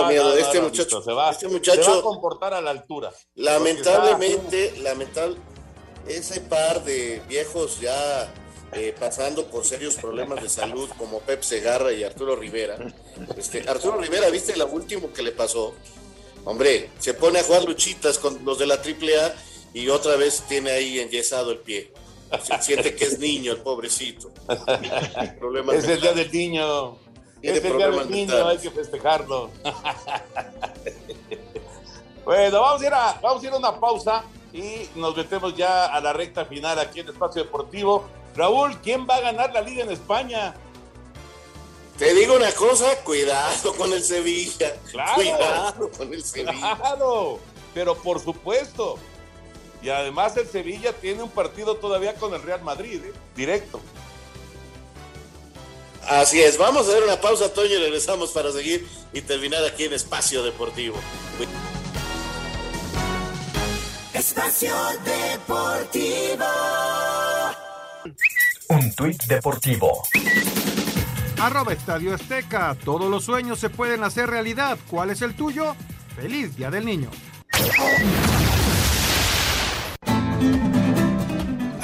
miedo de este muchacho. Este muchacho se va a comportar a la altura. Lamentablemente, ese par de viejos ya pasando por serios problemas de salud, como Pep Segarra y Arturo Rivera. Arturo Rivera, ¿viste lo último que le pasó? Hombre, se pone a jugar luchitas con los de la AAA y otra vez tiene ahí enyesado el pie. Se siente que es niño el pobrecito. Es el día del niño. Es el día del niño, hay que festejarlo. Bueno, vamos a ir a una pausa y nos metemos ya a la recta final aquí en Espacio Deportivo. Raúl, ¿quién va a ganar la liga en España? Te digo una cosa, cuidado con el Sevilla. Claro, cuidado con el Sevilla. Claro, pero por supuesto. Y además el Sevilla tiene un partido todavía con el Real Madrid, directo. Así es, vamos a hacer una pausa, Toño, y regresamos para seguir y terminar aquí en Espacio Deportivo. Espacio Deportivo. Un tuit deportivo. @Estadio Azteca. Todos los sueños se pueden hacer realidad. ¿Cuál es el tuyo? ¡Feliz Día del Niño!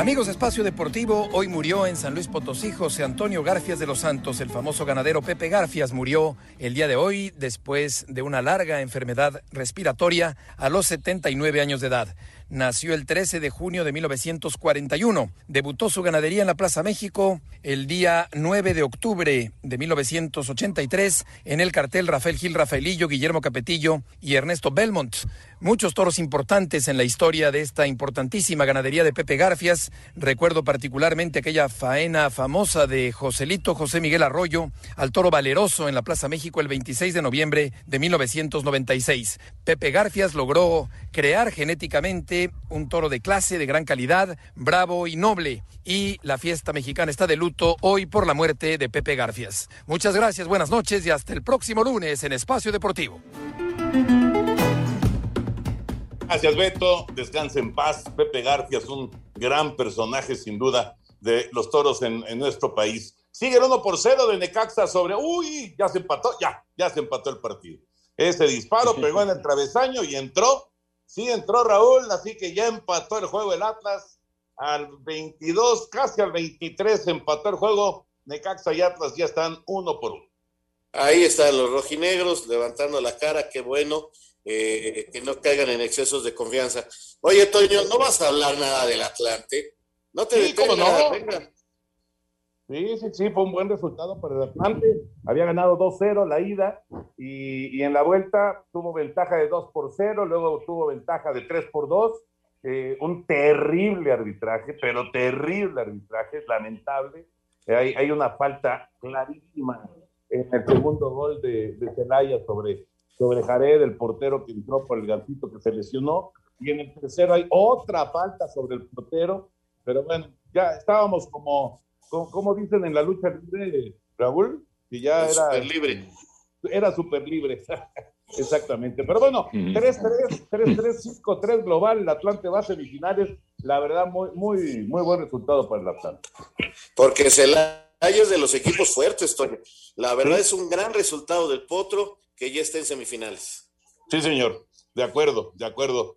Amigos de Espacio Deportivo, hoy murió en San Luis Potosí José Antonio Garfías de los Santos. El famoso ganadero Pepe Garfías murió el día de hoy después de una larga enfermedad respiratoria a los 79 años de edad. Nació el 13 de junio de 1941. Debutó su ganadería en la Plaza México el día 9 de octubre de 1983 en el cartel Rafael Gil Rafaelillo, Guillermo Capetillo y Ernesto Belmont. Muchos toros importantes en la historia de esta importantísima ganadería de Pepe Garfías. Recuerdo particularmente aquella faena famosa de Joselito José Miguel Arroyo al toro Valeroso en la Plaza México el 26 de noviembre de 1996. Pepe Garfías logró crear genéticamente un toro de clase, de gran calidad, bravo y noble. Y la fiesta mexicana está de luto hoy por la muerte de Pepe Garfías. Muchas gracias, buenas noches y hasta el próximo lunes en Espacio Deportivo. Gracias, Beto. Descanse en paz. Pepe Garfías, un gran personaje sin duda de los toros en nuestro país. Sigue el 1-0 de Necaxa sobre... ¡Uy! Ya se empató, ya se empató el partido. Ese disparo pegó en el travesaño y entró. Sí, entró Raúl, así que ya empató el juego el Atlas. Al 22, casi al 23 empató el juego. Necaxa y Atlas ya están 1-1. Ahí están los rojinegros levantando la cara, qué bueno, que no caigan en excesos de confianza. Oye, Toño, ¿no vas a hablar nada del Atlante? No te detengas, ¿cómo no? Venga. Sí, fue un buen resultado para el Atlante. Había ganado 2-0 la ida y en la vuelta tuvo ventaja de 2-0, luego tuvo ventaja de 3-2. Un terrible arbitraje, pero terrible arbitraje, lamentable. Hay una falta clarísima en el segundo gol de Celaya sobre Jared, el portero que entró por el Gancito que se lesionó. Y en el tercero hay otra falta sobre el portero, pero bueno, ya estábamos como dicen en la lucha libre, Raúl, que ya era superlibre. Era superlibre, exactamente. Pero bueno, 3-3, 3-3, 5-3 global, el Atlante va a semifinales. La verdad, muy buen resultado para el Atlante. Porque Celaya es de los equipos fuertes, Toño. La verdad es un gran resultado del Potro, que ya está en semifinales. Sí, señor. De acuerdo.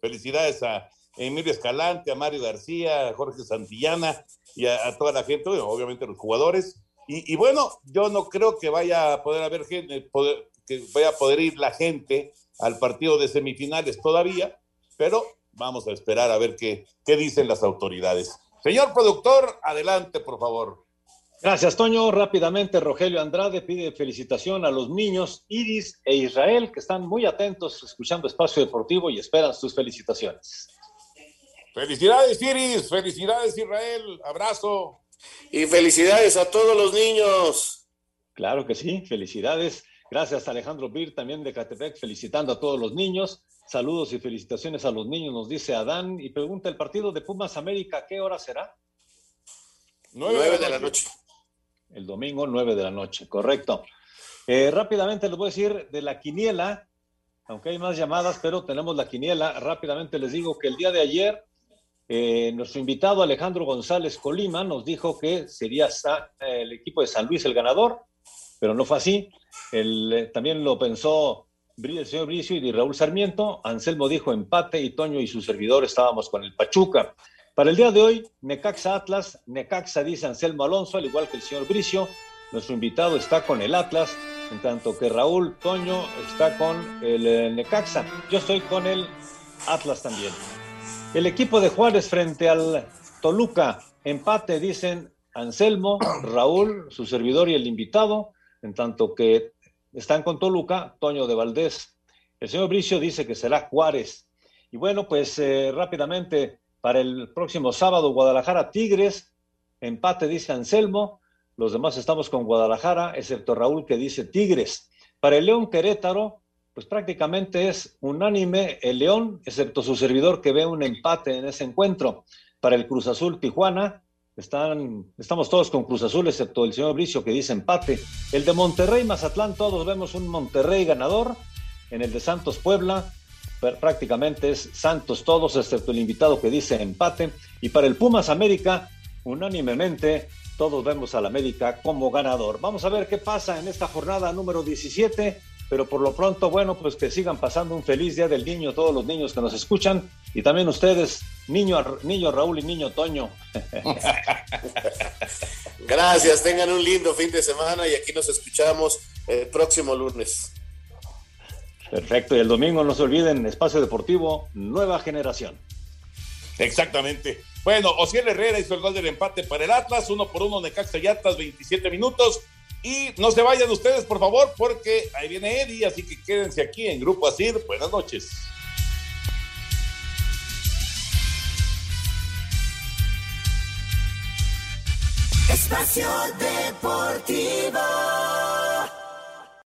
Felicidades a Emilio Escalante, a Mario García, a Jorge Santillana y a toda la gente, obviamente los jugadores. Y bueno, yo no creo que vaya a poder haber gente, que vaya a poder ir la gente al partido de semifinales todavía, pero vamos a esperar a ver qué dicen las autoridades. Señor productor, adelante, por favor. Gracias, Toño. Rápidamente, Rogelio Andrade pide felicitación a los niños Iris e Israel, que están muy atentos escuchando Espacio Deportivo y esperan sus felicitaciones. Felicidades, Iris, felicidades, Israel, abrazo. Y felicidades a todos los niños. Claro que sí, felicidades. Gracias a Alejandro Bir, también de Catepec, felicitando a todos los niños. Saludos y felicitaciones a los niños, nos dice Adán. Y pregunta, ¿el partido de Pumas América qué hora será? 9:00 p.m. El domingo, 9:00 p.m, correcto. Rápidamente les voy a decir de la quiniela, aunque hay más llamadas, pero tenemos la quiniela. Rápidamente les digo que el día de ayer, nuestro invitado Alejandro González Colima nos dijo que sería el equipo de San Luis el ganador, pero no fue así. También lo pensó el señor Bricio y Raúl Sarmiento. Anselmo dijo empate y Toño y su servidor estábamos con el Pachuca. Para el día de hoy, Necaxa Atlas, Necaxa dice Anselmo Alonso, al igual que el señor Bricio. Nuestro invitado está con el Atlas, en tanto que Raúl Toño está con el Necaxa. Yo estoy con el Atlas también. El equipo de Juárez frente al Toluca, empate dicen Anselmo, Raúl, su servidor y el invitado, en tanto que están con Toluca, Toño de Valdés. El señor Bricio dice que será Juárez. Y bueno, pues rápidamente, para el próximo sábado, Guadalajara Tigres, empate dice Anselmo, los demás estamos con Guadalajara, excepto Raúl que dice Tigres. Para el León Querétaro, pues prácticamente es unánime el León, excepto su servidor que ve un empate en ese encuentro. Para el Cruz Azul Tijuana, estamos todos con Cruz Azul, excepto el señor Bricio que dice empate. El de Monterrey Mazatlán, todos vemos un Monterrey ganador. En el de Santos Puebla, prácticamente es Santos todos, excepto el invitado que dice empate. Y para el Pumas América, unánimemente, todos vemos al América como ganador. Vamos a ver qué pasa en esta jornada número 17. pero por lo pronto, bueno, pues que sigan pasando un feliz Día del Niño todos los niños que nos escuchan, y también ustedes, niño Raúl y niño Toño. Gracias, tengan un lindo fin de semana y aquí nos escuchamos el próximo lunes. Perfecto, y el domingo no se olviden, Espacio Deportivo, Nueva Generación. Exactamente. Bueno, Osiel Herrera hizo el gol del empate para el Atlas, 1-1 Necaxa y Atlas, 27 minutos. Y no se vayan ustedes, por favor, porque ahí viene Eddie, así que quédense aquí en Grupo Asir. Buenas noches. Espacio Deportivo.